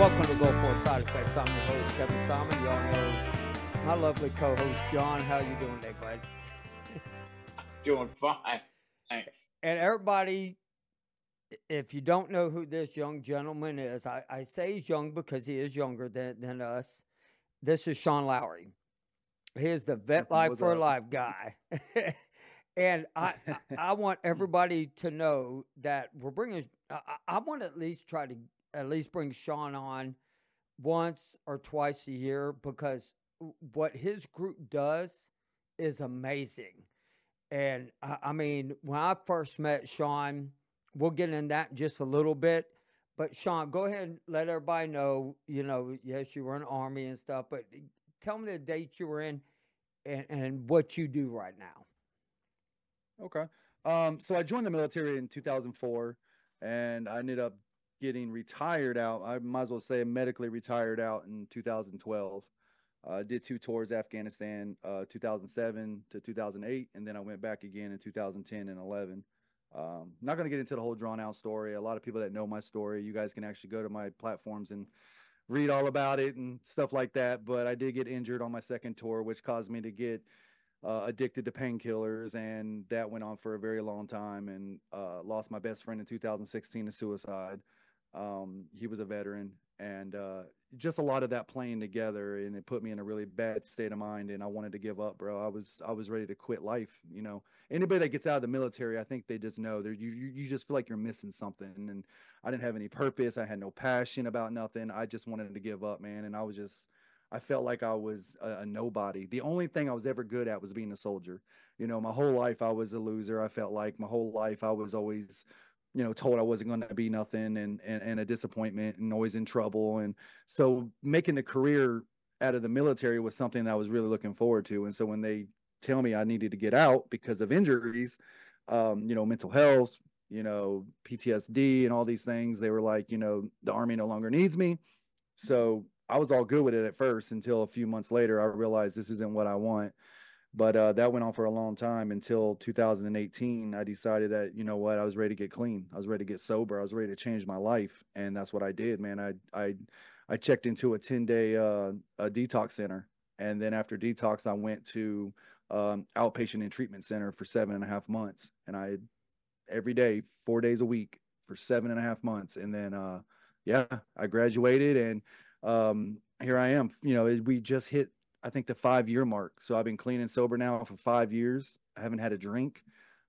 Welcome to Goal Force Side Effects. I'm your host, Kevin Simon. Y'all know my lovely co-host, John. How you doing today, bud? Doing fine. Thanks. And everybody, if you don't know who this young gentleman is, I say he's young because he is younger than us. This is Sean Lowry. He is the Vet Life for Life guy. And I want everybody to know that we're bringing, I want to at least try to at least bring Sean on once or twice a year, because what his group does is amazing. And I mean, when I first met Sean, we'll get in that in just a little bit. But Sean, go ahead and let everybody know, you know, yes, you were in the Army and stuff, but tell me the date you were in and what you do right now. Okay. So I joined the military in 2004, and I ended up getting retired out. I might as well say medically retired out in 2012. Did two tours, Afghanistan, 2007 to 2008. And then I went back again in 2010 and 11. Not going to get into the whole drawn out story. A lot of people that know my story, you guys can actually go to my platforms and read all about it and stuff like that. But I did get injured on my second tour, which caused me to get addicted to painkillers. And that went on for a very long time, and lost my best friend in 2016 to suicide. He was a veteran, and just a lot of that playing together, and it put me in a really bad state of mind, and I wanted to give up, bro. I was ready to quit life. You know, anybody that gets out of the military, I think they just know that you just feel like you're missing something, and I didn't have any purpose. I had no passion about nothing. I just wanted to give up, man. And I felt like I was a nobody. The only thing I was ever good at was being a soldier. You know, my whole life I was a loser. I felt like my whole life I was always, you know, told I wasn't going to be nothing, and a disappointment, and always in trouble. And so making a career out of the military was something that I was really looking forward to. And so when they tell me I needed to get out because of injuries, you know, mental health, you know, PTSD and all these things, they were like, you know, the Army no longer needs me. So I was all good with it at first, until a few months later, I realized this isn't what I want. But that went on for a long time, until 2018. I decided that, you know what, I was ready to get clean. I was ready to get sober. I was ready to change my life. And that's what I did, man. I checked into a 10-day a detox center. And then after detox, I went to outpatient and treatment center for 7.5 months. And I had every day, 4 days a week for 7.5 months. And then, I graduated, and here I am. You know, we just hit, I think, the 5-year mark. So I've been clean and sober now for 5 years. I haven't had a drink.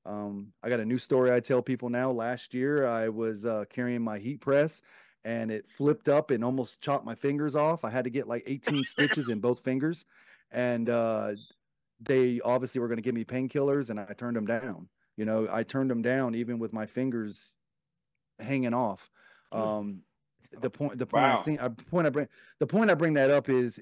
I got a new story I tell people now. Last year, I was carrying my heat press, and it flipped up and almost chopped my fingers off. I had to get like 18 stitches in both fingers. And they obviously were going to give me painkillers, and I turned them down. You know, I turned them down even with my fingers hanging off. The point, wow. The point I bring that up is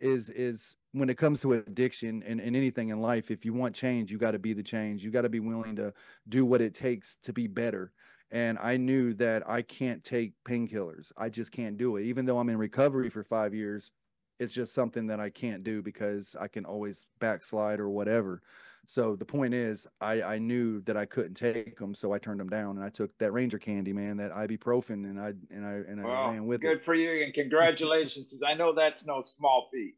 when it comes to addiction and anything in life, if you want change, you got to be the change. You got to be willing to do what it takes to be better. And I knew that I can't take painkillers. I just can't do it. Even though I'm in recovery for 5 years, it's just something that I can't do, because I can always backslide or whatever. So the point is, I knew that I couldn't take them, so I turned them down, and I took that Ranger candy, man, that ibuprofen, and I ran with it. Good for you, and congratulations. I know that's no small feat.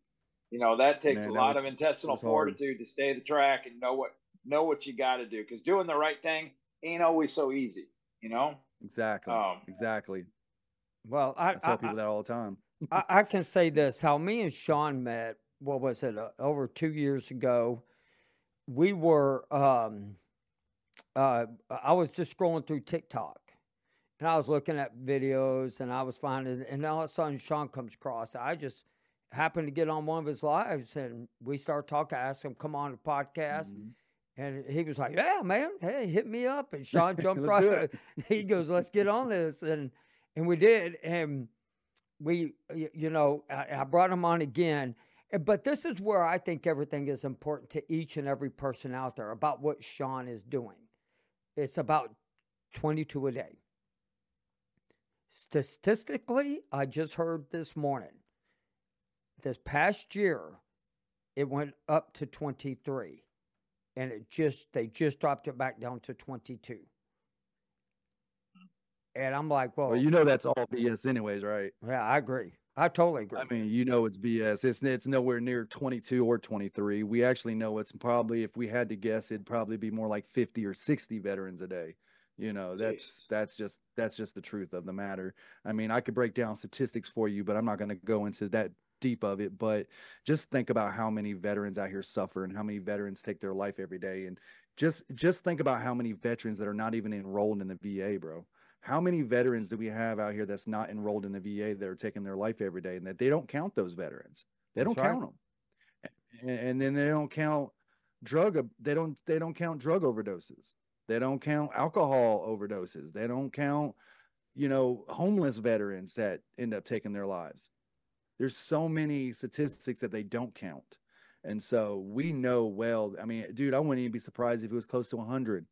You know, that takes a lot of intestinal fortitude to stay the track and know what you got to do, because doing the right thing ain't always so easy. You know, exactly. Well, I tell people that all the time. I can say this, how me and Sean met, what was it, over 2 years ago, we were, I was just scrolling through TikTok, and I was looking at videos, and I was finding, and all of a sudden Sean comes across. I just happened to get on one of his lives, and we started talking. I asked him, come on the podcast. Mm-hmm. And he was like, yeah, man, hey, hit me up. And Sean jumped right. He goes, let's get on this. And we did. And we, you know, I brought him on again, but this is where I think everything is important to each and every person out there about what Sean is doing. It's about 22 a day. Statistically, I just heard this morning, this past year, it went up to 23, and they just dropped it back down to 22. And I'm like, well, you know, that's all BS anyways, right? Yeah, I agree. I totally agree. I mean, you know, it's BS. It's nowhere near 22 or 23. We actually know it's probably, if we had to guess, it'd probably be more like 50 or 60 veterans a day. You know, that's just the truth of the matter. I mean, I could break down statistics for you, but I'm not going to go into that deep of it. But just think about how many veterans out here suffer and how many veterans take their life every day. And just think about how many veterans that are not even enrolled in the VA, bro. How many veterans do we have out here that's not enrolled in the VA that are taking their life every day, and that they don't count those veterans? They don't count them, and then they don't count drug. They don't count drug overdoses. They don't count alcohol overdoses. They don't count, you know, homeless veterans that end up taking their lives. There's so many statistics that they don't count, and so we know well. I mean, dude, I wouldn't even be surprised if it was close to 100.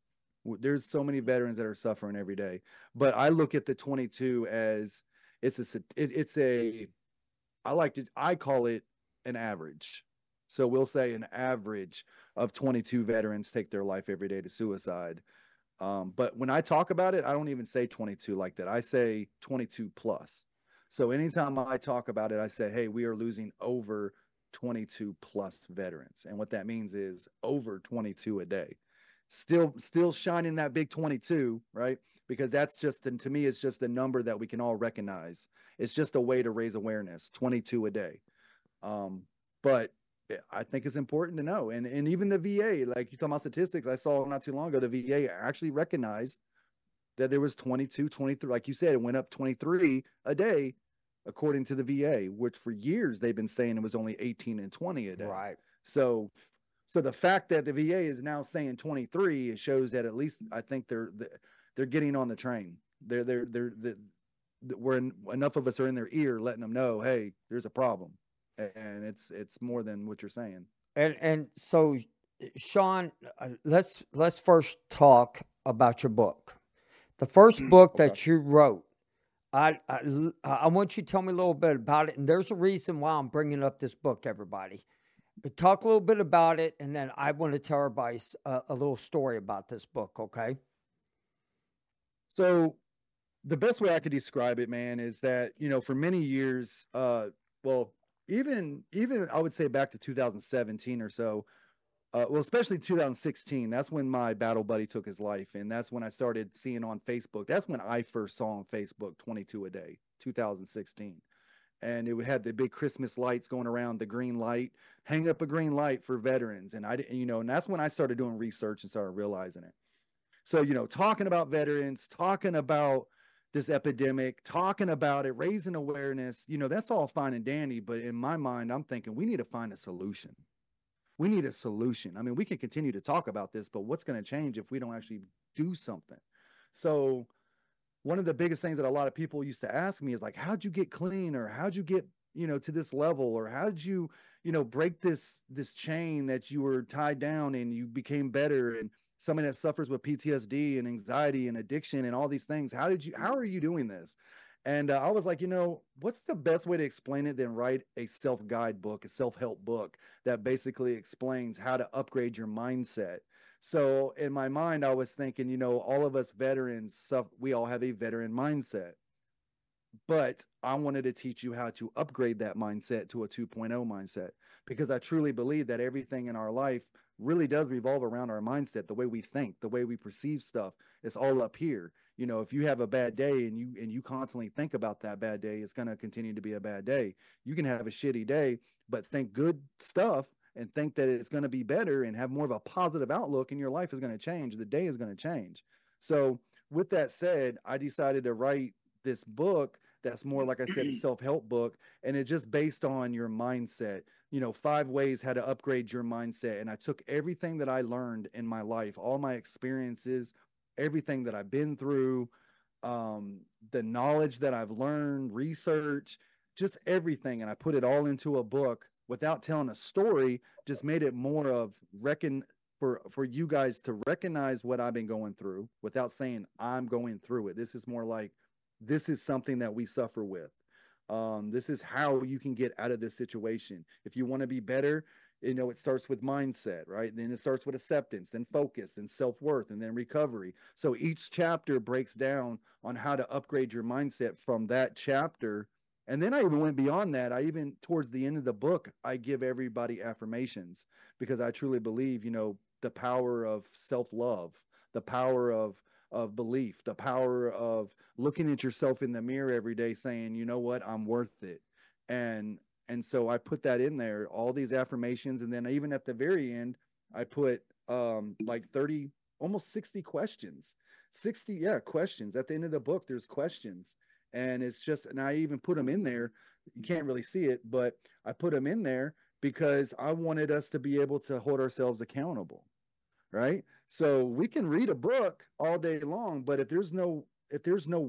There's so many veterans that are suffering every day, but I look at the 22 as I call it an average. So we'll say an average of 22 veterans take their life every day to suicide. But when I talk about it, I don't even say 22 like that. I say 22 plus. So anytime I talk about it, I say, hey, we are losing over 22 plus veterans. And what that means is over 22 a day. Still shining that big 22, right? Because that's just, and to me, it's just the number that we can all recognize. It's just a way to raise awareness, 22 a day. But I think it's important to know. And even the VA, like you talking about statistics, I saw not too long ago, the VA actually recognized that there was 22, 23, like you said, it went up 23 a day, according to the VA, which for years they've been saying it was only 18 and 20 a day. Right. So the fact that the VA is now saying 23, it shows that at least I think they're getting on the train. Enough of us are in their ear, letting them know, hey, there's a problem, and it's more than what you're saying. And so, Sean, let's first talk about your book, the first book that you wrote. I want you to tell me a little bit about it, and there's a reason why I'm bringing up this book, everybody. Talk a little bit about it, and then I want to tell everybody a little story about this book, okay? So the best way I could describe it, man, is that, you know, for many years, even I would say back to 2017 or so, especially 2016, that's when my battle buddy took his life, and that's when I started seeing on Facebook. That's when I first saw on Facebook 22 a day, 2016. And it had the big Christmas lights going around, the green light, hang up a green light for veterans. And I didn't, you know, and that's when I started doing research and started realizing it. So, you know, talking about veterans, talking about this epidemic, talking about it, raising awareness, you know, that's all fine and dandy. But in my mind, I'm thinking we need to find a solution. We need a solution. I mean, we can continue to talk about this, but what's going to change if we don't actually do something? So, one of the biggest things that a lot of people used to ask me is like, how'd you get clean, or how'd you get, you know, to this level, or how'd you, you know, break this chain that you were tied down and you became better? And somebody that suffers with PTSD and anxiety and addiction and all these things, how are you doing this? And I was like, you know, what's the best way to explain it than write a self-guide book, a self-help book that basically explains how to upgrade your mindset? So in my mind, I was thinking, you know, all of us veterans, we all have a veteran mindset, but I wanted to teach you how to upgrade that mindset to a 2.0 mindset, because I truly believe that everything in our life really does revolve around our mindset, the way we think, the way we perceive stuff. It's all up here. You know, if you have a bad day and you constantly think about that bad day, it's going to continue to be a bad day. You can have a shitty day, but think good stuff and think that it's going to be better and have more of a positive outlook, and your life is going to change. The day is going to change. So with that said, I decided to write this book that's more, like I said, a self-help book. And it's just based on your mindset, you know, 5 ways how to upgrade your mindset. And I took everything that I learned in my life, all my experiences, everything that I've been through, the knowledge that I've learned, research, just everything. And I put it all into a book without telling a story, just made it more of for you guys to recognize what I've been going through without saying I'm going through it. This is more like, this is something that we suffer with. This is how you can get out of this situation. If you want to be better, you know, it starts with mindset, right? Then it starts with acceptance, then focus, then self-worth, and then recovery. So each chapter breaks down on how to upgrade your mindset from that chapter And then I even went beyond that. I even, towards the end of the book, I give everybody affirmations, because I truly believe, you know, the power of self-love, the power of belief, the power of looking at yourself in the mirror every day saying, you know what, I'm worth it. And so I put that in there, all these affirmations. And then even at the very end, I put like 30, almost 60 questions, 60. Yeah. Questions at the end of the book, there's questions, and it's just, and I even put them in there. You can't really see it, but I put them in there because I wanted us to be able to hold ourselves accountable. Right. So we can read a book all day long, but if there's no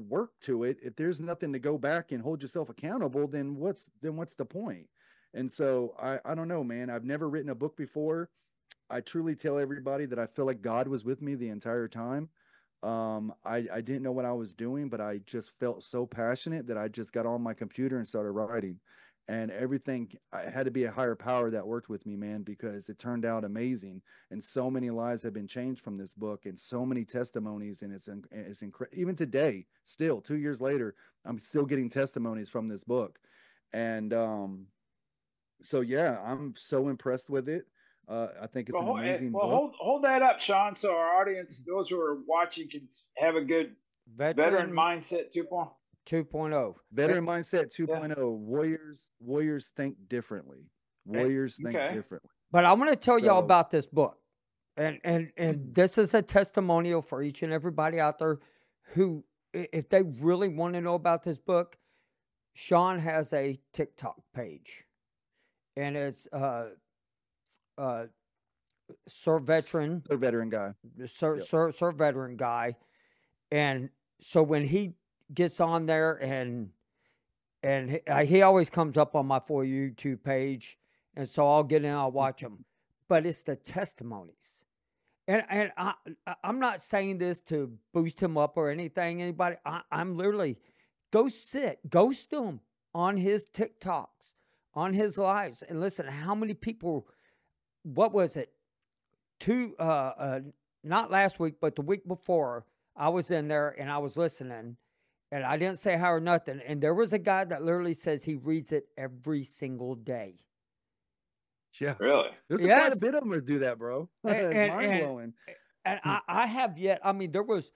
work to it, if there's nothing to go back and hold yourself accountable, then what's the point? And so I don't know, man, I've never written a book before. I truly tell everybody that I feel like God was with me the entire time. I didn't know what I was doing, but I just felt so passionate that I just got on my computer and started writing, and everything. I had to be a higher power that worked with me, man, because it turned out amazing. And so many lives have been changed from this book, and so many testimonies. And it's incredible. Even today, still 2 years later, I'm still getting testimonies from this book. And, so yeah, I'm so impressed with it. I think it's an amazing book. Well, hold that up, Sean, so our audience, those who are watching, can have a good veteran mindset 2.0. 2.0. Veteran mindset 2.0. Yeah. Warriors think differently. Warriors think differently. But I want to tell y'all about this book. And this is a testimonial for each and everybody out there who, if they really want to know about this book, Sean has a TikTok page. And it's Sir Veteran Guy. And so when he gets on there, and he always comes up on my For You YouTube page, and so I'll get in, I'll watch him. But it's the testimonies, and I'm not saying this to boost him up or anything. Anybody, I'm literally ghost him on his TikToks, on his lives, and listen to how many people. What was it? Not last week, but the week before, I was in there and I was listening, and I didn't say hi or nothing. And there was a guy that literally says he reads it every single day. Yeah, really? There's quite a bit of them that do that, bro. Mind blowing. And I have yet. I mean, there was.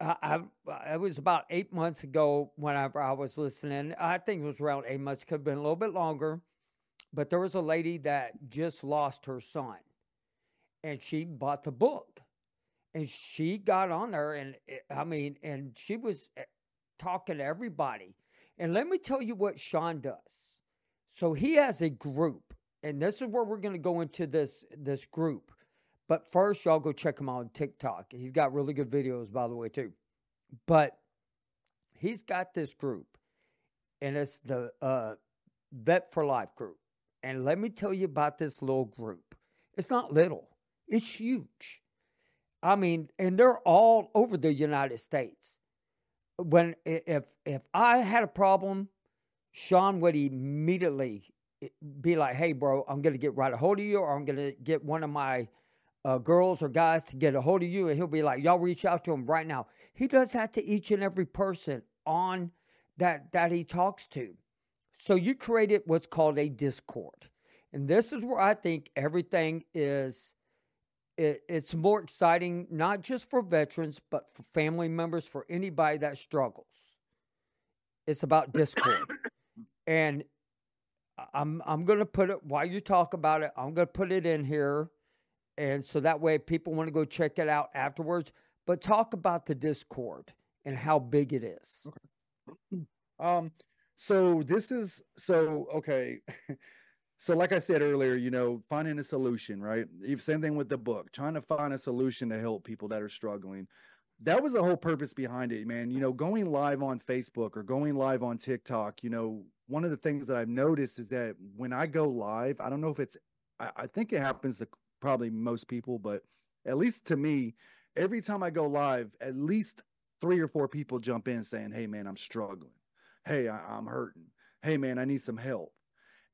It was about 8 months ago. Whenever I was listening, I think it was around 8 months. Could have been a little bit longer. But there was a lady that just lost her son, and she bought the book, and she got on there, and she was talking to everybody. And let me tell you what Sean does. So he has a group, and this is where we're going to go into this group. But first, y'all go check him out on TikTok. He's got really good videos, by the way, too. But he's got this group, and it's the Vet for Life group. And let me tell you about this little group. It's not little. It's huge. I mean, and they're all over the United States. If I had a problem, Sean would immediately be like, hey, bro, I'm going to get right a hold of you, or I'm going to get one of my girls or guys to get a hold of you. And he'll be like, y'all reach out to him right now. He does that to each and every person on that he talks to. So you created what's called a Discord. And this is where I think everything is, it's more exciting, not just for veterans, but for family members, for anybody that struggles. It's about Discord. And I'm going to put it, while you talk about it, I'm going to put it in here. And so that way people want to go check it out afterwards. But talk about the Discord and how big it is. Okay. So like I said earlier, you know, finding a solution, right? Same thing with the book, trying to find a solution to help people that are struggling. That was the whole purpose behind it, man. You know, going live on Facebook or going live on TikTok, you know, one of the things that I've noticed is that when I go live, I don't know if it's, I think it happens to probably most people, but at least to me, every time I go live, at least 3 or 4 people jump in saying, hey man, I'm struggling. Hey, I'm hurting. Hey, man, I need some help.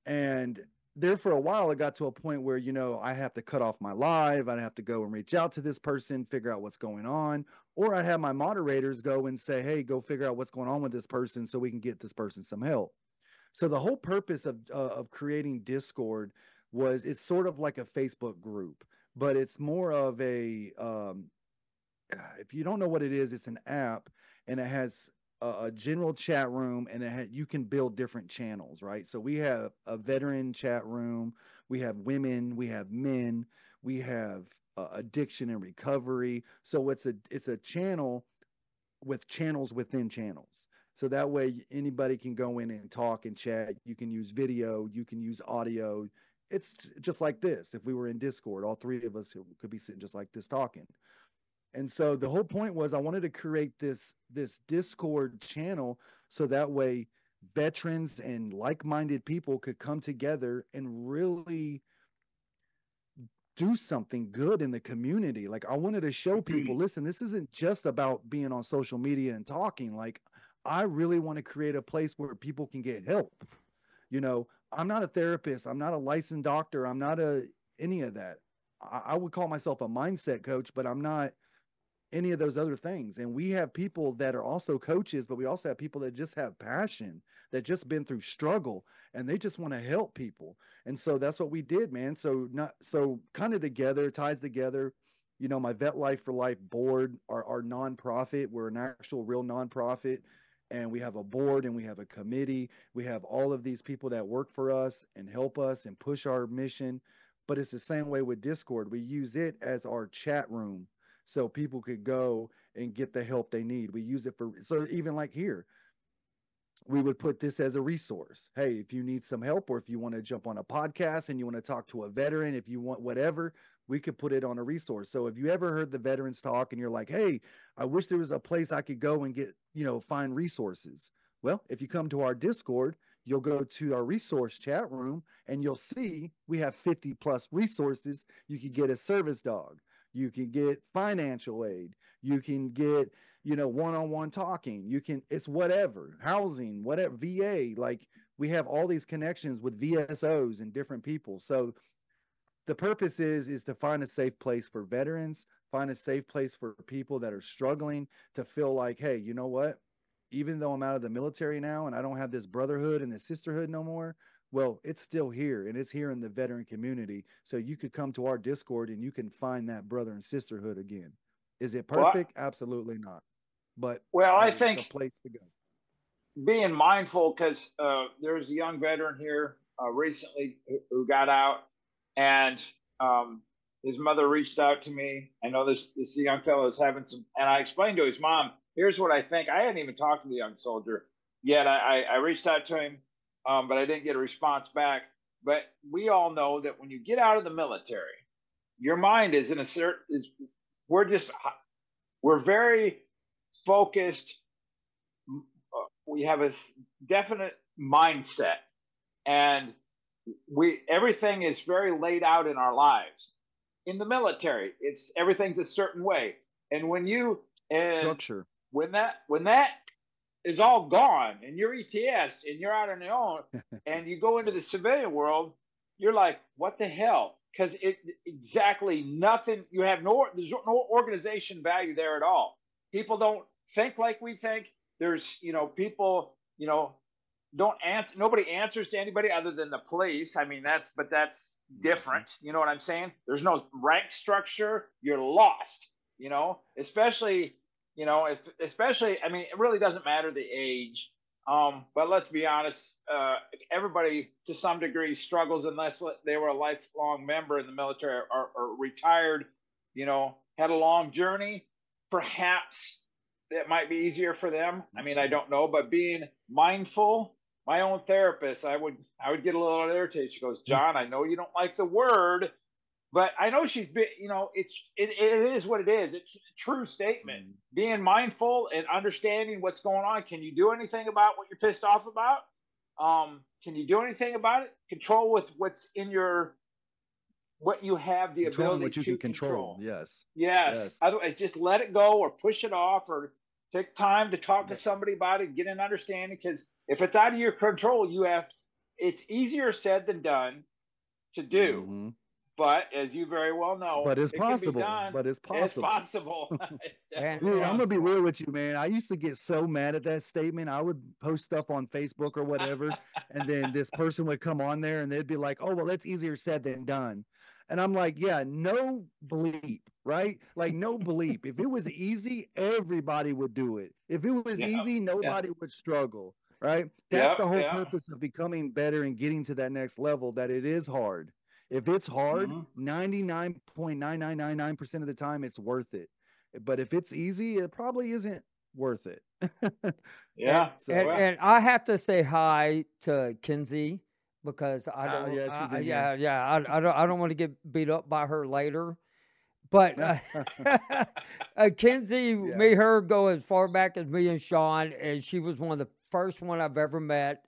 And there for a while, it got to a point where, you know, I have to cut off my live. I'd have to go and reach out to this person, figure out what's going on. Or I'd have my moderators go and say, hey, go figure out what's going on with this person so we can get this person some help. So the whole purpose of creating Discord was it's sort of like a Facebook group, but it's more of a if you don't know what it is, it's an app, and it has a general chat room, and it you can build different channels, right? So we have a veteran chat room, we have women, we have men, we have addiction and recovery. So it's a channel with channels within channels. So that way anybody can go in and talk and chat. You can use video, you can use audio. It's just like this. If we were in Discord, all three of us could be sitting just like this talking. And so the whole point was I wanted to create this Discord channel so that way veterans and like-minded people could come together and really do something good in the community. Like, I wanted to show people, listen, this isn't just about being on social media and talking. Like, I really want to create a place where people can get help. You know, I'm not a therapist. I'm not a licensed doctor. I'm not any of that. I would call myself a mindset coach, but I'm not any of those other things. And we have people that are also coaches, but we also have people that just have passion, that just been through struggle, and they just want to help people. And so that's what we did, man. So kind of together, ties together, you know, my Vet Life for Life board, our nonprofit. We're an actual real nonprofit, and we have a board and we have a committee. We have all of these people that work for us and help us and push our mission. But it's the same way with Discord. We use it as our chat room, so people could go and get the help they need. We use it for, so even like here, we would put this as a resource. Hey, if you need some help, or if you want to jump on a podcast and you want to talk to a veteran, if you want whatever, we could put it on a resource. So if you ever heard the veterans talk and you're like, hey, I wish there was a place I could go and get, you know, find resources. Well, if you come to our Discord, you'll go to our resource chat room and you'll see we have 50 plus resources. You could get a service dog. You can get financial aid. You can get, you know, one-on-one talking. You can, it's whatever, housing, whatever, VA. Like, we have all these connections with VSOs and different people. So the purpose is to find a safe place for veterans, find a safe place for people that are struggling to feel like, hey, you know what? Even though I'm out of the military now and I don't have this brotherhood and this sisterhood no more, well, it's still here, and it's here in the veteran community. So you could come to our Discord and you can find that brother and sisterhood again. Is it perfect? Well, absolutely not. But well, I think it's a place to go. Being mindful, because there's a young veteran here recently who got out, and his mother reached out to me. I know this young fellow is having some, and I explained to his mom, here's what I think. I hadn't even talked to the young soldier yet. I reached out to him. But I didn't get a response back. But we all know that when you get out of the military, your mind is in a certain, we're very focused. We have a definite mindset, and everything is very laid out in our lives. In the military, everything's a certain way. And structure. When that is all gone, and you're ETS and you're out on your own, and you go into the civilian world, you're like, what the hell? Because exactly nothing, you have there's no organization value there at all. People don't think like we think. There's, you know, people, you know, don't answer, nobody answers to anybody other than the police. I mean, that's different. You know what I'm saying? There's no rank structure. You're lost, you know, especially, I mean, it really doesn't matter the age, but let's be honest, everybody to some degree struggles unless they were a lifelong member in the military or retired, you know, had a long journey. Perhaps that might be easier for them. I mean, I don't know, but being mindful, my own therapist, I would get a little irritated. She goes, John, I know you don't like the word, but I know she's been, you know, it is what it is. It's a true statement. Being mindful and understanding what's going on. Can you do anything about what you're pissed off about? Can you do anything about it? Control with what's in your, what you have the ability what you to can control. Yes. Yes. Otherwise, just let it go or push it off or take time to talk to somebody about it and get an understanding. Because if it's out of your control, it's easier said than done to do. But as you very well know, but it's possible. But it's possible. It's possible. Dude, I'm gonna be real with you, man. I used to get so mad at that statement. I would post stuff on Facebook or whatever, and then this person would come on there and they'd be like, "Oh, well, that's easier said than done." And I'm like, "Yeah, no bleep, right? Like no bleep. If it was easy, everybody would do it. If it was easy, nobody would struggle, right? That's the whole purpose of becoming better and getting to that next level. That it is hard." If it's hard, 99.9999% of the time, it's worth it. But if it's easy, it probably isn't worth it. And I have to say hi to Kenzie because I don't. I don't want to get beat up by her later. But Kenzie, me, her go as far back as me and Sean, and she was one of the first one I've ever met.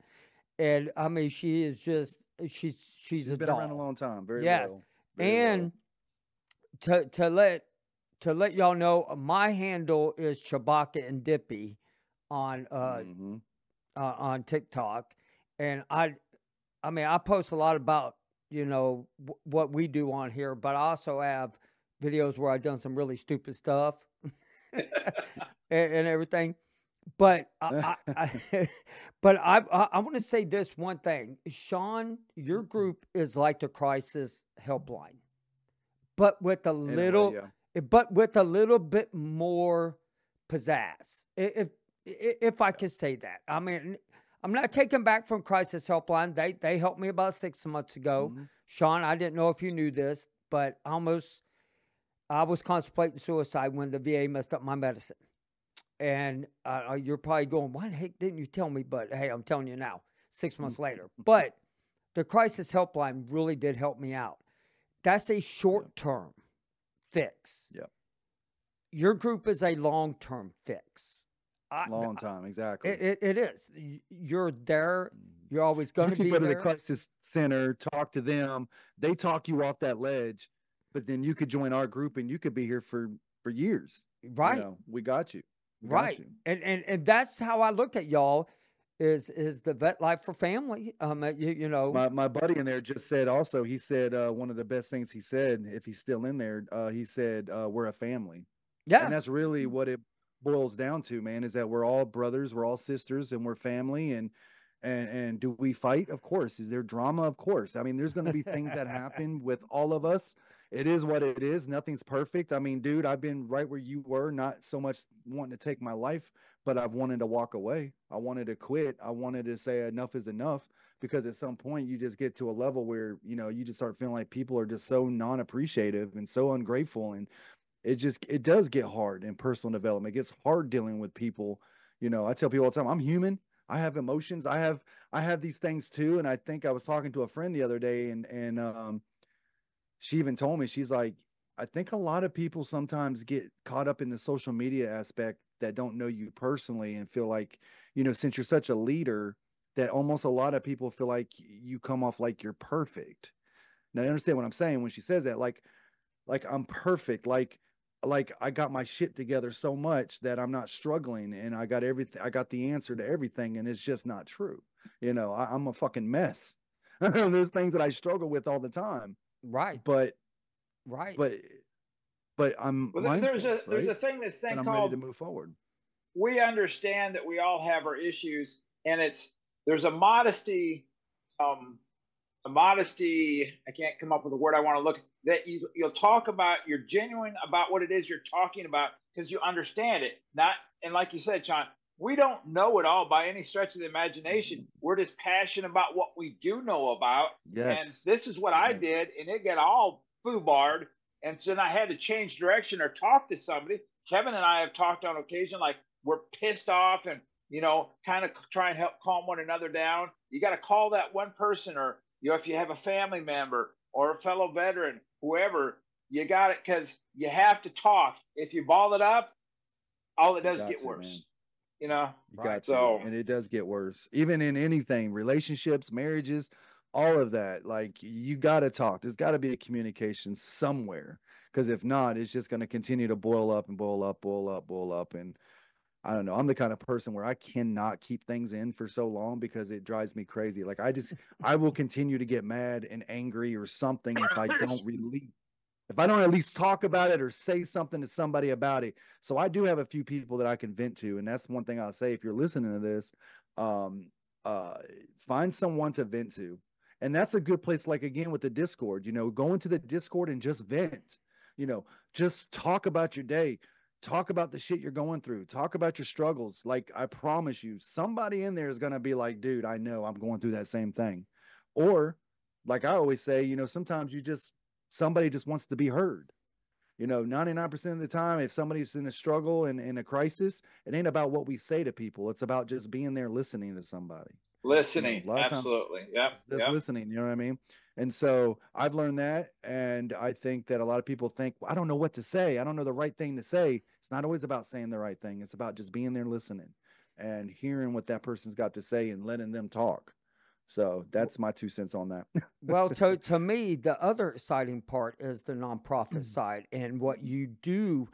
And I mean, she is just. She's been around a long time. Very well. To let y'all know, my handle is Chewbacca and Dippy on TikTok, and I mean I post a lot about what we do on here, but I also have videos where I've done some really stupid stuff and everything. But I want to say this one thing, Sean, your group is like the crisis helpline, but with a little bit more pizzazz. If I could say that, I mean, I'm not taking back from crisis helpline. They helped me about 6 months ago. Mm-hmm. Sean, I didn't know if you knew this, but I was contemplating suicide when the VA messed up my medicine. And you're probably going, why the heck didn't you tell me? But hey, I'm telling you now, 6 months later. But the crisis helpline really did help me out. That's a short-term fix. Yep. Your group is a long-term fix. Long time, exactly. It is. You're there. You're always going to be there. You can go to the crisis center, talk to them. They talk you off that ledge, but then you could join our group and you could be here for years. Right. We got you. Right. And that's how I look at y'all is the vet life for family. My buddy in there just said also, he said, one of the best things he said, if he's still in there, he said, we're a family. Yeah. And that's really what it boils down to, man, is that we're all brothers, we're all sisters, and we're family. And do we fight? Of course. Is there drama? Of course. I mean, there's going to be things that happen with all of us. It is what it is. Nothing's perfect. I mean, dude, I've been right where you were, not so much wanting to take my life, but I've wanted to walk away. I wanted to quit. I wanted to say enough is enough, because at some point you just get to a level where, you just start feeling like people are just so non-appreciative and so ungrateful. And it does get hard in personal development. It gets hard dealing with people. I tell people all the time, I'm human. I have emotions. I have these things too. And I think I was talking to a friend the other day and she even told me, she's like, I think a lot of people sometimes get caught up in the social media aspect that don't know you personally and feel like, since you're such a leader, that almost a lot of people feel like you come off like you're perfect. Now, you understand what I'm saying when she says that, like I'm perfect. Like I got my shit together so much that I'm not struggling and I got everything. I got the answer to everything. And it's just not true. I'm a fucking mess. There's things that I struggle with all the time. Right. But I'm there's a thing called ready to move forward. We understand that we all have our issues, and there's a modesty, I can't come up with the word I want to look that you'll talk about. You're genuine about what it is you're talking about because you understand it. And like you said, Sean, we don't know it all by any stretch of the imagination. We're just passionate about what we do know about. Yes. And this is what I did, and it got all foobarred. And so then I had to change direction or talk to somebody. Kevin and I have talked on occasion, like we're pissed off and, kind of try and help calm one another down. You got to call that one person or, if you have a family member or a fellow veteran, whoever, you got it because you have to talk. If you ball it up, all it does is get worse. Man. And it does get worse, even in anything, relationships, marriages, all of that. Like, you got to talk. There's got to be a communication somewhere, because if not, it's just going to continue to boil up and boil up, boil up, boil up. And I don't know. I'm the kind of person where I cannot keep things in for so long because it drives me crazy. Like I will continue to get mad and angry or something if I don't release, if I don't at least talk about it or say something to somebody about it. So I do have a few people that I can vent to. And that's one thing I'll say, if you're listening to this, find someone to vent to. And that's a good place. Like again, with the Discord, you know, go into the Discord and just vent, you know, just talk about your day. Talk about the shit you're going through. Talk about your struggles. Like, I promise you, somebody in there is going to be like, dude, I know I'm going through that same thing. Or like I always say, you know, sometimes you just, somebody just wants to be heard. You know, 99% of the time, if somebody's in a struggle and in a crisis, it ain't about what we say to people. It's about just being there, listening to somebody. Listening. You know, absolutely. Yeah. Just listening. You know what I mean? And so I've learned that. And I think that a lot of people think, well, I don't know what to say. I don't know the right thing to say. It's not always about saying the right thing. It's about just being there, listening and hearing what that person's got to say and letting them talk. So that's my 2 cents on that. Well, to me, the other exciting part is the nonprofit side and what you do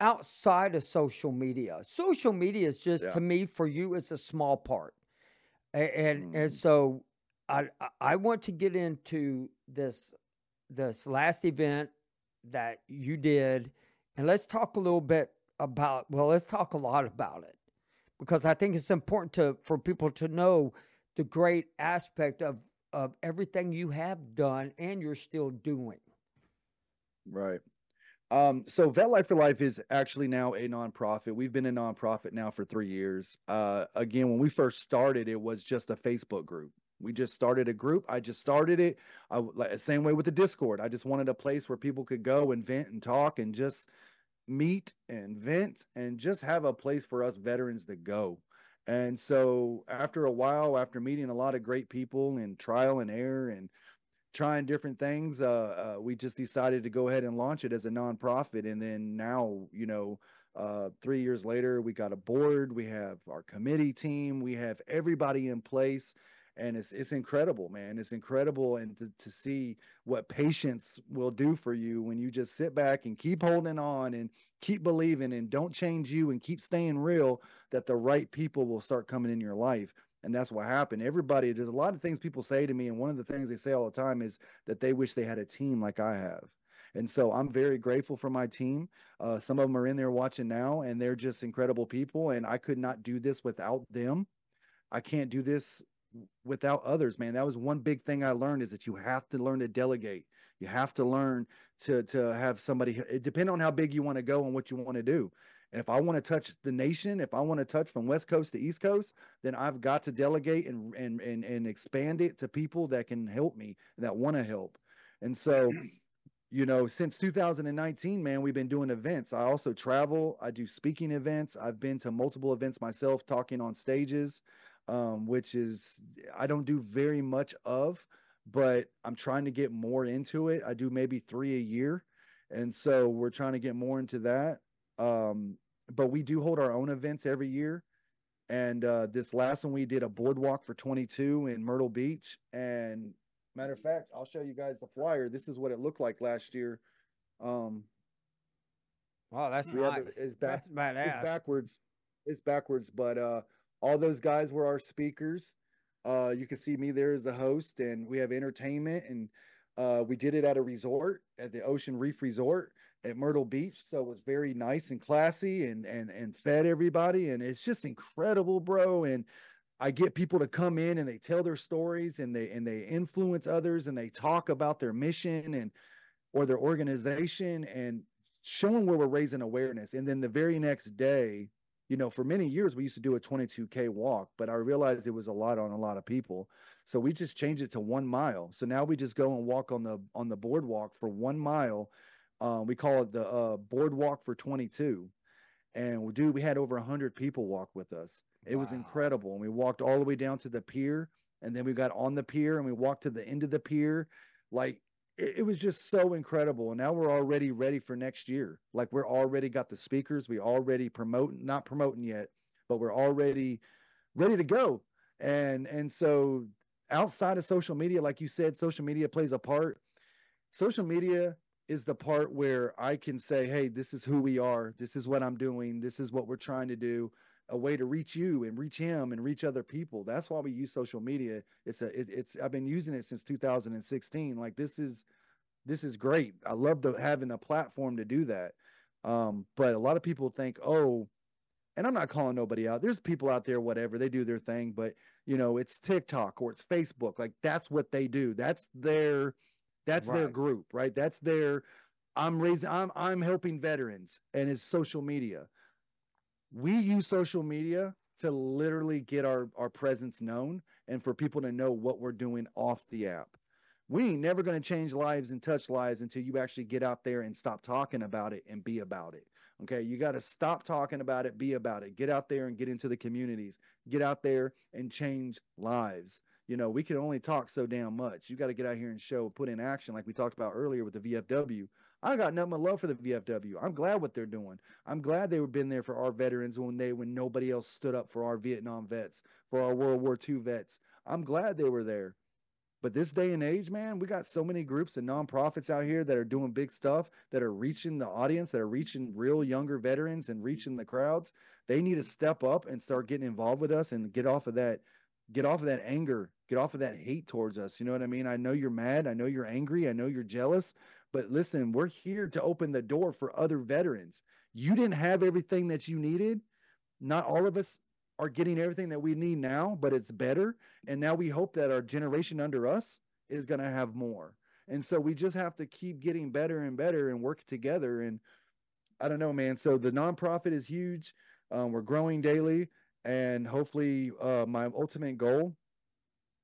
outside of social media. Social media is just, to me, for you, it's a small part. And so I want to get into this last event that you did, and let's talk a little bit about, well, let's talk a lot about it, because I think it's important for people to know the great aspect of everything you have done and you're still doing. Right. So Vet Life for Life is actually now a nonprofit. We've been a nonprofit now for 3 years. Again, when we first started, it was just a Facebook group. We just started a group. I just started it. Same way with the Discord. I just wanted a place where people could go and vent and talk and just meet and vent and just have a place for us veterans to go. And so after a while, after meeting a lot of great people and trial and error and trying different things, we just decided to go ahead and launch it as a nonprofit. And then now, you know, 3 years later, we got a board. We have our committee team. We have everybody in place. And it's incredible, man. It's incredible, and to see what patience will do for you when you just sit back and keep holding on and keep believing and don't change you and keep staying real, that the right people will start coming in your life. And that's what happened. Everybody, there's a lot of things people say to me, and one of the things they say all the time is that they wish they had a team like I have. And so I'm very grateful for my team. Some of them are in there watching now, and they're just incredible people, and I could not do this without them. I can't do this without others, man. That was one big thing I learned, is that you have to learn to delegate. You have to learn to have somebody. It depends on how big you want to go and what you want to do. And if I want to touch the nation, if I want to touch from West Coast to East Coast, then I've got to delegate and expand it to people that can help me, that want to help. And so, you know, since 2019, man, we've been doing events. I also travel. I do speaking events. I've been to multiple events myself, talking on stages, which is, I don't do very much of, but I'm trying to get more into it. I do maybe 3 a year. And so we're trying to get more into that. But we do hold our own events every year. And this last one, we did a boardwalk for 22 in Myrtle Beach. And matter of fact, I'll show you guys the flyer. This is what it looked like last year. Wow, that's nice. That's badass. It's backwards, but all those guys were our speakers. You can see me there as the host, and we have entertainment, and we did it at a resort, at the Ocean Reef Resort at Myrtle Beach. So it was very nice and classy, and fed everybody. And it's just incredible, bro. And I get people to come in and they tell their stories, and they influence others, and they talk about their mission or their organization, and showing where we're raising awareness. And then the very next day, you know, for many years, we used to do a 22K walk, but I realized it was a lot on a lot of people. So we just changed it to 1 mile. So now we just go and walk on the boardwalk for 1 mile. We call it the boardwalk for 22. And dude, we had over 100 people walk with us. It was incredible. And we walked all the way down to the pier, and then we got on the pier and we walked to the end of the pier. Like, it was just so incredible. And now we're already ready for next year. Like, we're already got the speakers. We already not promoting yet, but we're already ready to go. And so outside of social media, like you said, social media plays a part. Social media is the part where I can say, hey, this is who we are. This is what I'm doing. This is what we're trying to do. A way to reach you and reach him and reach other people. That's why we use social media. I've been using it since 2016. Like this is great. I love having a platform to do that. But a lot of people think, oh, and I'm not calling nobody out. There's people out there, whatever, they do their thing, but you know, it's TikTok or it's Facebook. Like that's what they do. That's their group, right? That's their, I'm helping veterans, and it's social media. We use social media to literally get our presence known and for people to know what we're doing off the app. We ain't never going to change lives and touch lives until you actually get out there and stop talking about it and be about it. Okay. You got to stop talking about it, be about it, get out there and get into the communities, get out there and change lives. You know, we can only talk so damn much. You got to get out here and show, put in action. Like we talked about earlier with the VFW. I got nothing but love for the VFW. I'm glad what they're doing. I'm glad they've been there for our veterans when nobody else stood up for our Vietnam vets, for our World War II vets. I'm glad they were there. But this day and age, man, we got so many groups and nonprofits out here that are doing big stuff, that are reaching the audience, that are reaching real younger veterans and reaching the crowds. They need to step up and start getting involved with us and get off of that anger, get off of that hate towards us. You know what I mean? I know you're mad. I know you're angry. I know you're jealous. But listen, we're here to open the door for other veterans. You didn't have everything that you needed. Not all of us are getting everything that we need now, but it's better. And now we hope that our generation under us is going to have more. And so we just have to keep getting better and better and work together. And I don't know, man. So the nonprofit is huge. We're growing daily. And hopefully my ultimate goal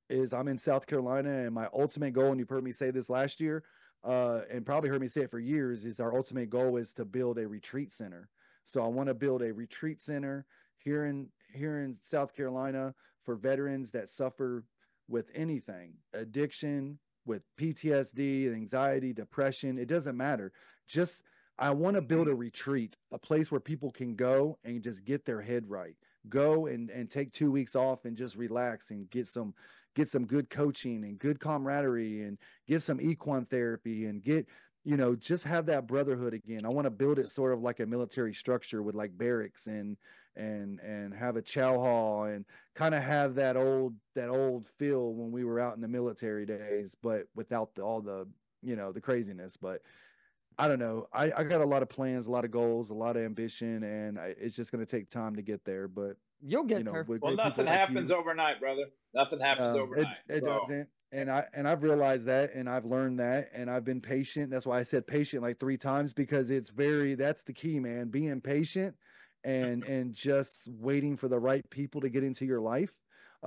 is, I'm in South Carolina, and my ultimate goal, and you've heard me say this last year, and probably heard me say it for years, is our ultimate goal is to build a retreat center. So I want to build a retreat center here in South Carolina for veterans that suffer with anything, addiction, with PTSD, anxiety, depression. It doesn't matter. Just, I want to build a retreat, a place where people can go and just get their head right. Go and take 2 weeks off and just relax and get some good coaching and good camaraderie and get some equine therapy and get, you know, just have that brotherhood again. I want to build it sort of like a military structure with like barracks and have a chow hall and kind of have that old feel when we were out in the military days, but without all the craziness. But I don't know. I got a lot of plans, a lot of goals, a lot of ambition, and it's just going to take time to get there. But you'll get there. Well, nothing happens overnight, brother. Nothing happens overnight. It doesn't. And I've realized that, and I've learned that, and I've been patient. That's why I said patient like 3 times, because that's the key, man. Being patient and just waiting for the right people to get into your life.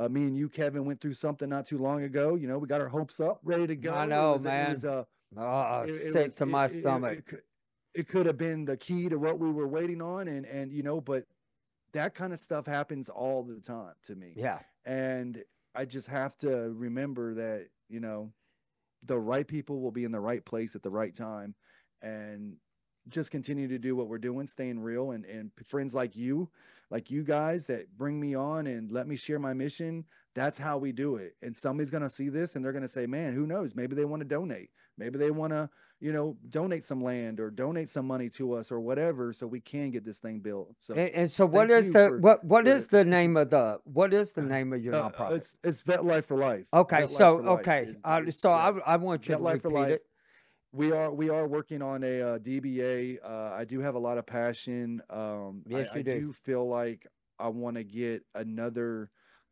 Me and you, Kevin, went through something not too long ago. You know, we got our hopes up, ready to go. I know, man. Sick to my stomach. It could have been the key to what we were waiting on, and you know, but that kind of stuff happens all the time to me. Yeah, and I just have to remember that, you know, the right people will be in the right place at the right time, and just continue to do what we're doing, staying real, and friends like you guys that bring me on and let me share my mission. That's how we do it. And somebody's going to see this and they're going to say, man, who knows? Maybe they want to donate. Maybe they want to, you know, donate some land or donate some money to us or whatever, so we can get this thing built. So, and so what is the name of your nonprofit? It's Vet Life for Life. Okay. I want you to repeat it. We are working on a DBA. I do have a lot of passion. Yes, I do feel like I want to get another,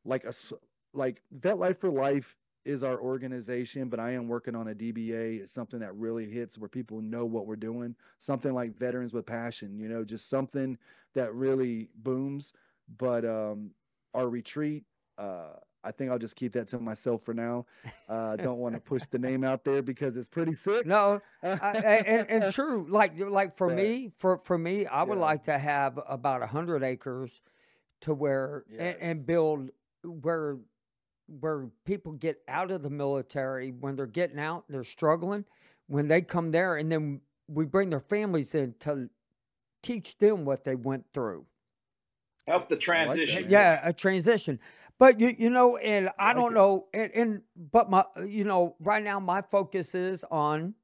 like Vet Life for Life is our organization, but I am working on a DBA. It's something that really hits where people know what we're doing. Something like Veterans with Passion, you know, just something that really booms. But our retreat, I think I'll just keep that to myself for now. I don't want to push the name out there because it's pretty sick. No, and true. Like for me, I would like to have about 100 acres to where, yes, and build where people get out of the military. When they're getting out, they're struggling. When they come there, and then we bring their families in to teach them what they went through. Help the transition. Like a transition. But you know, and I don't know, but my, you know, right now my focus is on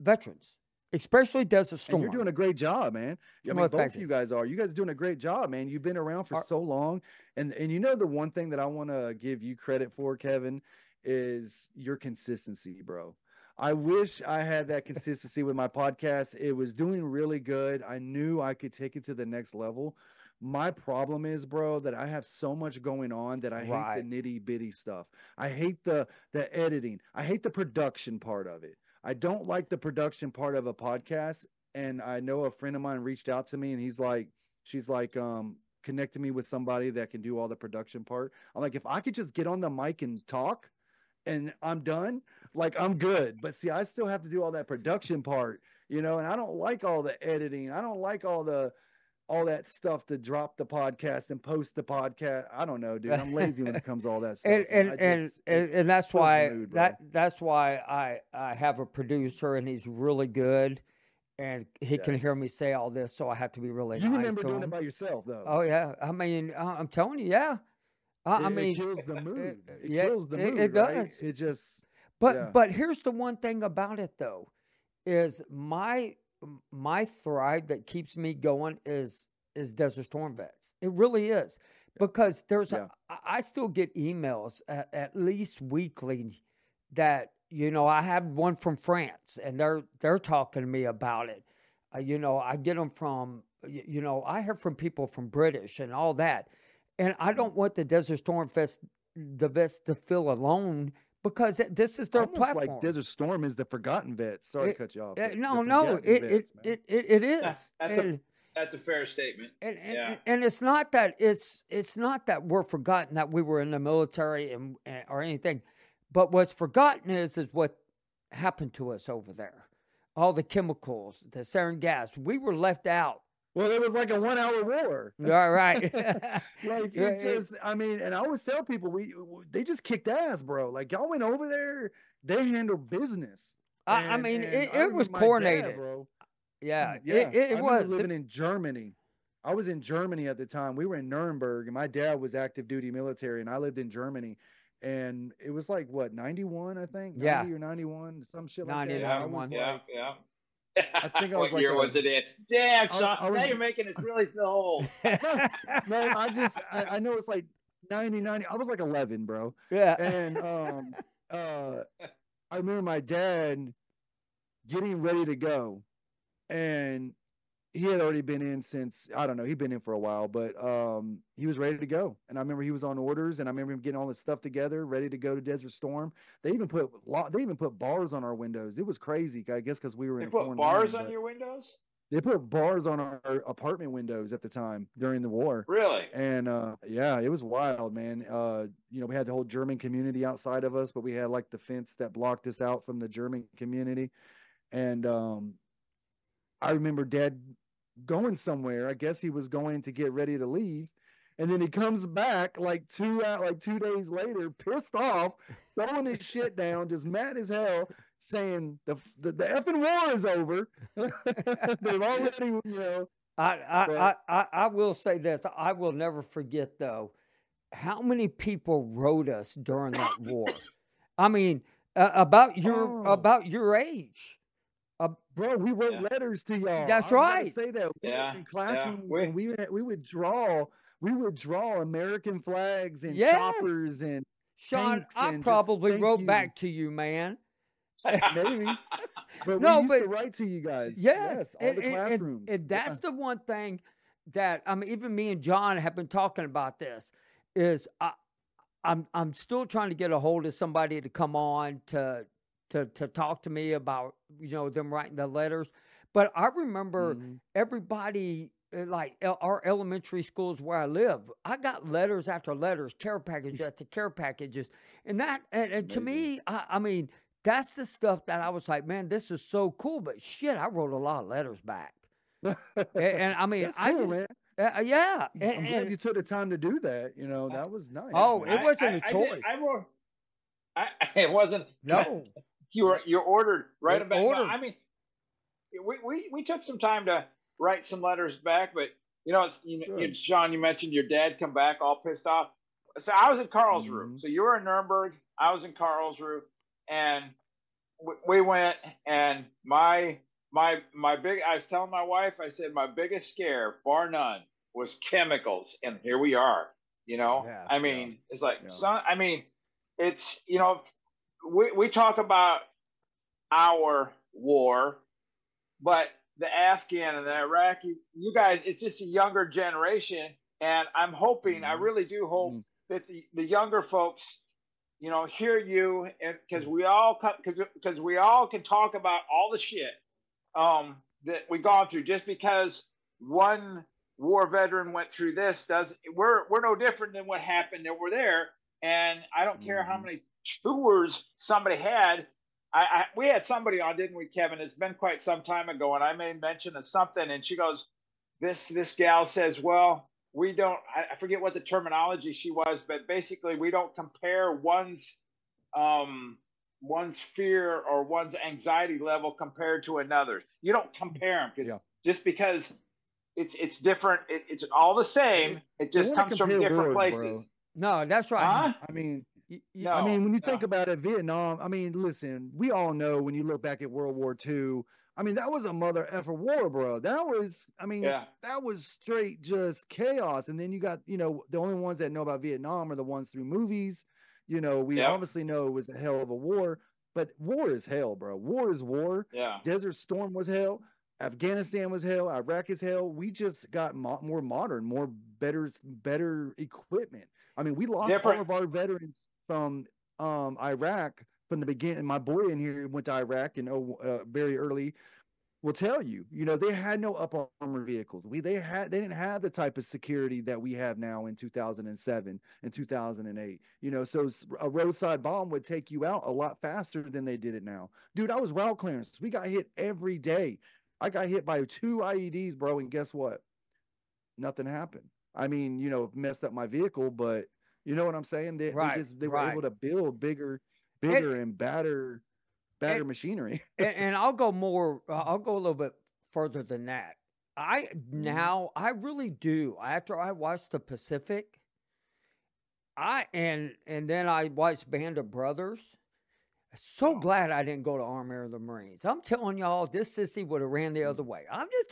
veterans, especially Desert Storm. And you're doing a great job, man. I mean, both of you guys are. You guys are doing a great job, man. You've been around for so long. And you know the one thing that I want to give you credit for, Kevin, is your consistency, bro. I wish I had that consistency with my podcast. It was doing really good. I knew I could take it to the next level. My problem is, bro, that I have so much going on that I hate the nitty bitty stuff. I hate the editing. I hate the production part of it. I don't like the production part of a podcast. And I know a friend of mine reached out to me and she's like, connected me with somebody that can do all the production part. I'm like, if I could just get on the mic and talk and I'm done, like I'm good. But see, I still have to do all that production part, you know, and I don't like all the editing. I don't like all that stuff to drop the podcast and post the podcast. I don't know, dude. I'm lazy when it comes to all that stuff. and that's why I have a producer, and he's really good, and he can hear me say all this, so I have to be really nice to him. You remember doing it by yourself, though. Oh yeah, I mean, I'm telling you, yeah. It kills the mood. It kills the mood, right? It does. It just. But here's the one thing about it though, is my thrive that keeps me going is Desert Storm vets. It really is, because I still get emails at least weekly that, you know, I have one from France and they're talking to me about it. You know, I get them from, you know, I hear from people from British and all that. And I don't want the Desert Storm vets to feel alone, because this is their platform. Like Desert Storm is the forgotten vet. Sorry to cut you off. No, it is. That's a fair statement. And it's not that we're forgotten that we were in the military and or anything, but what's forgotten is what happened to us over there. All the chemicals, the sarin gas, we were left out. Well, it was like a 1-hour war. All right. Like, it just, I mean, and I always tell people, they just kicked ass, bro. Like, y'all went over there, they handled business. I mean, it was coordinated. Dad, bro. Yeah, it was. I was living in Germany. I was in Germany at the time. We were in Nuremberg, and my dad was active duty military, and I lived in Germany. And it was like, what, 91, I think? 90 or 91, some shit like 90, that. 91. Yeah. I think I was like, was it in? Damn, Sean, now you're making us really feel old. Man, I know it's like 90. I was like 11, bro. Yeah. And I remember my dad getting ready to go, and he had already been in since, I don't know, he'd been in for a while, but he was ready to go. And I remember he was on orders, and I remember him getting all this stuff together, ready to go to Desert Storm. They even put bars on our windows. It was crazy, I guess, because we were in foreign lands. They put bars on your windows? They put bars on our apartment windows at the time during the war. Really? And it was wild, man. You know, we had the whole German community outside of us, but we had like the fence that blocked us out from the German community. And I remember Dad going somewhere. I guess he was going to get ready to leave, and then he comes back like 2 days later, pissed off, throwing his shit down, just mad as hell, saying the effing war is over. They've already, you know. I will say this. I will never forget though how many people wrote us during that war. I mean, about your age. Bro, we wrote letters to y'all. That's right. Say that. We were in classrooms, and we would draw American flags and choppers and Sean. I probably wrote back to you, man. Maybe, but we used to write to you guys. Yes, all the classrooms. And that's the one thing that even me and John have been talking about. This is I'm still trying to get a hold of somebody to come on to talk to me about, you know, them writing the letters. But I remember everybody, like our elementary schools where I live, I got letters after letters, care packages after care packages. And to me, I mean, that's the stuff that I was like, man, this is so cool. But shit, I wrote a lot of letters back. and I mean, that's cool, man. I'm glad you took the time to do that. You know, that was nice. Oh, man. It wasn't a choice. It wasn't. No. You're ordered right about. Ordered. I mean, we took some time to write some letters back, but Sean, you mentioned your dad come back all pissed off. So I was in Karlsruhe. So you were in Nuremberg. I was in Karlsruhe, and we went, and I was telling my wife, I said, my biggest scare, bar none, was chemicals. And here we are, you know, it's like, it's, you know, we talk about our war, but the Afghan and the Iraqi, you guys, it's just a younger generation. And I'm hoping, I really do hope that the younger folks, you know, hear you, and because we all can talk about all the shit that we've gone through. Just because one war veteran went through this, we're no different than what happened over there. And I don't care how many tours somebody had. We had somebody on, didn't we, Kevin? It's been quite some time ago, and I made mention of something, and she goes, this gal says, well, we don't, I forget what the terminology she was, but basically we don't compare one's fear or one's anxiety level compared to another's. You don't compare them just because it's different. It's all the same. It just comes from different places. Bro. No, that's right. Huh? I mean, when you think about it, Vietnam, I mean, listen, we all know when you look back at World War II, I mean, that was a mother effer war, bro. That was straight just chaos. And then you got, you know, the only ones that know about Vietnam are the ones through movies. You know, we obviously know it was a hell of a war, but war is hell, bro. War is war. Yeah. Desert Storm was hell. Afghanistan was hell. Iraq is hell. We just got more modern, better equipment. I mean, we lost all of our veterans from Iraq. From the beginning, my boy in here went to Iraq and very early. Will tell you, you know, they had no upper armor vehicles. They didn't have the type of security that we have now in 2007 and 2008. You know, so a roadside bomb would take you out a lot faster than they did it now, dude. I was route clearance. We got hit every day. I got hit by 2 IEDs, bro, and guess what? Nothing happened. I mean, you know, messed up my vehicle, but you know what I'm saying? They were able to build bigger and badder machinery. and I'll go a little bit further than that. I really do. After I watched the Pacific, and then I watched Band of Brothers. So glad I didn't go to Army or the Marines. I'm telling y'all, this sissy would have ran the other way. I'm just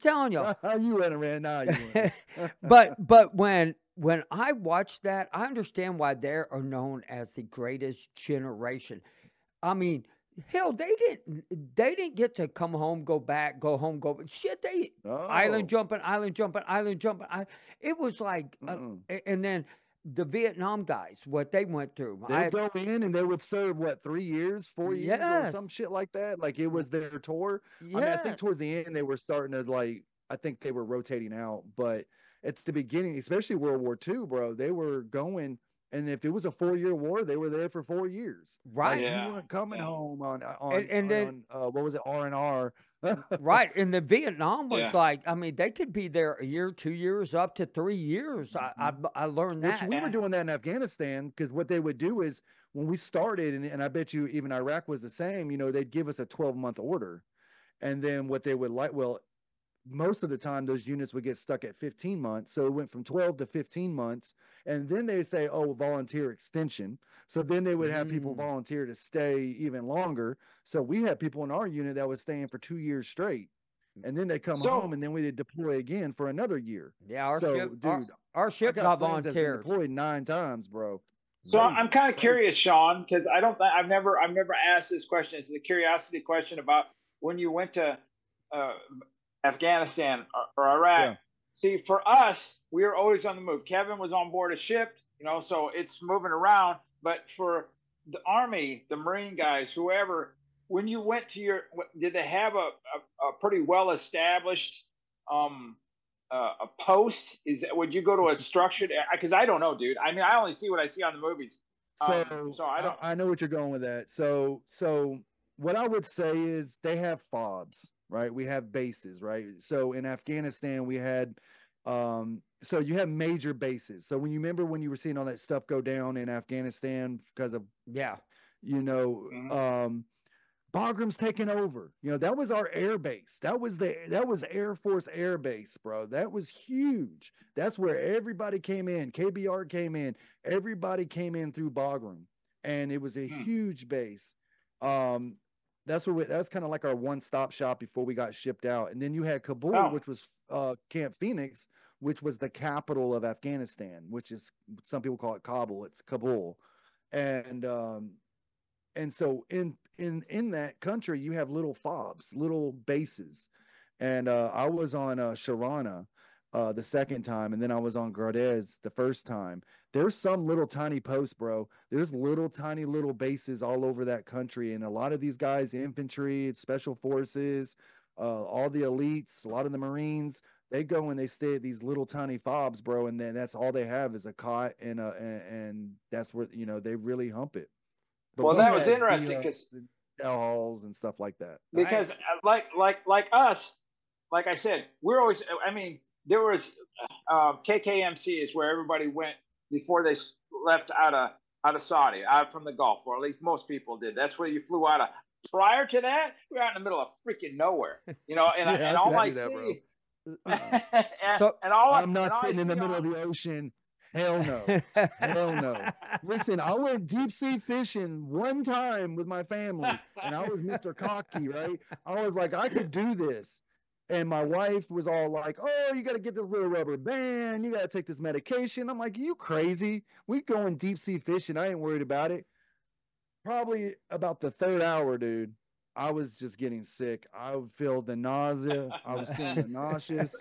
telling y'all. You would have ran. Nah, you wouldn't. But when I watch that, I understand why they are known as the greatest generation. I mean, hell, they didn't get to come home, go back, go home, go back. Shit, island jumping. It was like, and then the Vietnam guys, what they went through. They'd go in and they would serve, what, 3 years, 4 years, or some shit like that? Like, it was their tour. Yes. I mean, I think towards the end, they were starting to, like, I think they were rotating out, but at the beginning, especially World War II, bro, they were going, and if it was a 4-year war, they were there for 4 years. Right. Like, you weren't coming home on what was it, R&R. Right. And the Vietnam was like, I mean, they could be there a year, 2 years, up to 3 years. I learned that. Which we were doing that in Afghanistan, because what they would do is, when we started, and I bet you even Iraq was the same, you know, they'd give us a 12-month order. And then what they would like, well, most of the time those units would get stuck at 15 months. So it went from 12 to 15 months. And then they say, oh, volunteer extension. So then they would have people volunteer to stay even longer. So we had people in our unit that was staying for 2 years straight. And then they come home, and then we did deploy again for another year. Yeah. Our ship got volunteered. Deployed 9 times, bro. So I'm kind of curious, Sean, because I've never asked this question. It's the curiosity question about when you went to, Afghanistan or Iraq. Yeah. See, for us, we were always on the move. Kevin was on board a ship, you know, so it's moving around. But for the Army, the Marine guys, whoever, when you went to did they have a pretty well established a post? Would you go to a structured? Because I don't know, dude. I mean, I only see what I see on the movies. So I don't. I know what you're going with that. So what I would say is they have FOBs. Right. We have bases. Right. So in Afghanistan, we had so you have major bases. So when you remember when you were seeing all that stuff go down in Afghanistan because of, you know, Bagram's taking over. You know, that was our air base. That was Air Force Air Base, bro. That was huge. That's where everybody came in. KBR came in. Everybody came in through Bagram, and it was a huge base. That's what that was kind of like our one-stop shop before we got shipped out. And then you had Kabul, which was Camp Phoenix, which was the capital of Afghanistan, which is, some people call it Kabul. It's Kabul. And so in that country, you have little FOBs, little bases. And I was on Sharana the second time, and then I was on Gardez the first time. There's some little tiny posts, bro. There's little tiny little bases all over that country, and a lot of these guys, infantry, special forces, all the elites, a lot of the Marines, they go and they stay at these little tiny FOBs, bro, and then that's all they have is a cot, and that's where, you know, they really hump it. But well, that was interesting because halls and stuff like that. Because like us, like I said, we're always. I mean, there was KKMC is where everybody went before they left out of Saudi, out from the Gulf, or at least most people did. That's where you flew out of. Prior to that, we were out in the middle of freaking nowhere, you know. And, yeah, and all I see, and all I'm not sitting in the middle of the ocean. Hell no. Hell no. Listen, I went deep sea fishing one time with my family, and I was Mr. Cocky, right? I was like, I could do this. And my wife was all like, oh, you got to get this little rubber band. You got to take this medication. I'm like, you crazy? We going deep sea fishing. I ain't worried about it. Probably about the third hour, dude, I was just getting sick. I felt the nausea. I was feeling nauseous.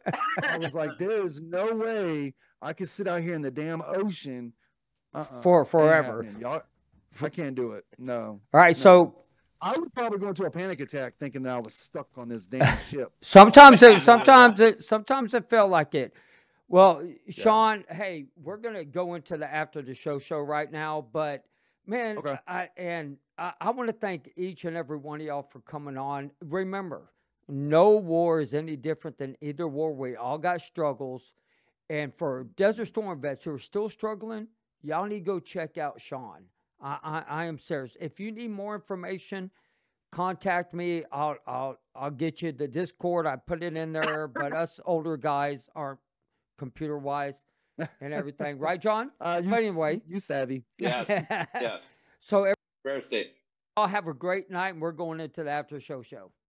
I was like, there's no way I could sit out here in the damn ocean for forever. Y'all, I can't do it. No. All right. No. So I would probably go into a panic attack thinking that I was stuck on this damn ship. Sometimes it felt like it. Well, Sean, hey, we're going to go into the after the show right now, but man, okay. I want to thank each and every one of y'all for coming on. Remember, no war is any different than either war. We all got struggles. And for Desert Storm vets who are still struggling, y'all need to go check out Sean. I am serious. If you need more information, contact me. I'll get you the Discord. I put it in there, but us older guys aren't computer-wise and everything. Right, John? But anyway. You savvy. Yes. Yes. So every birthday. All have a great night, and we're going into the after show.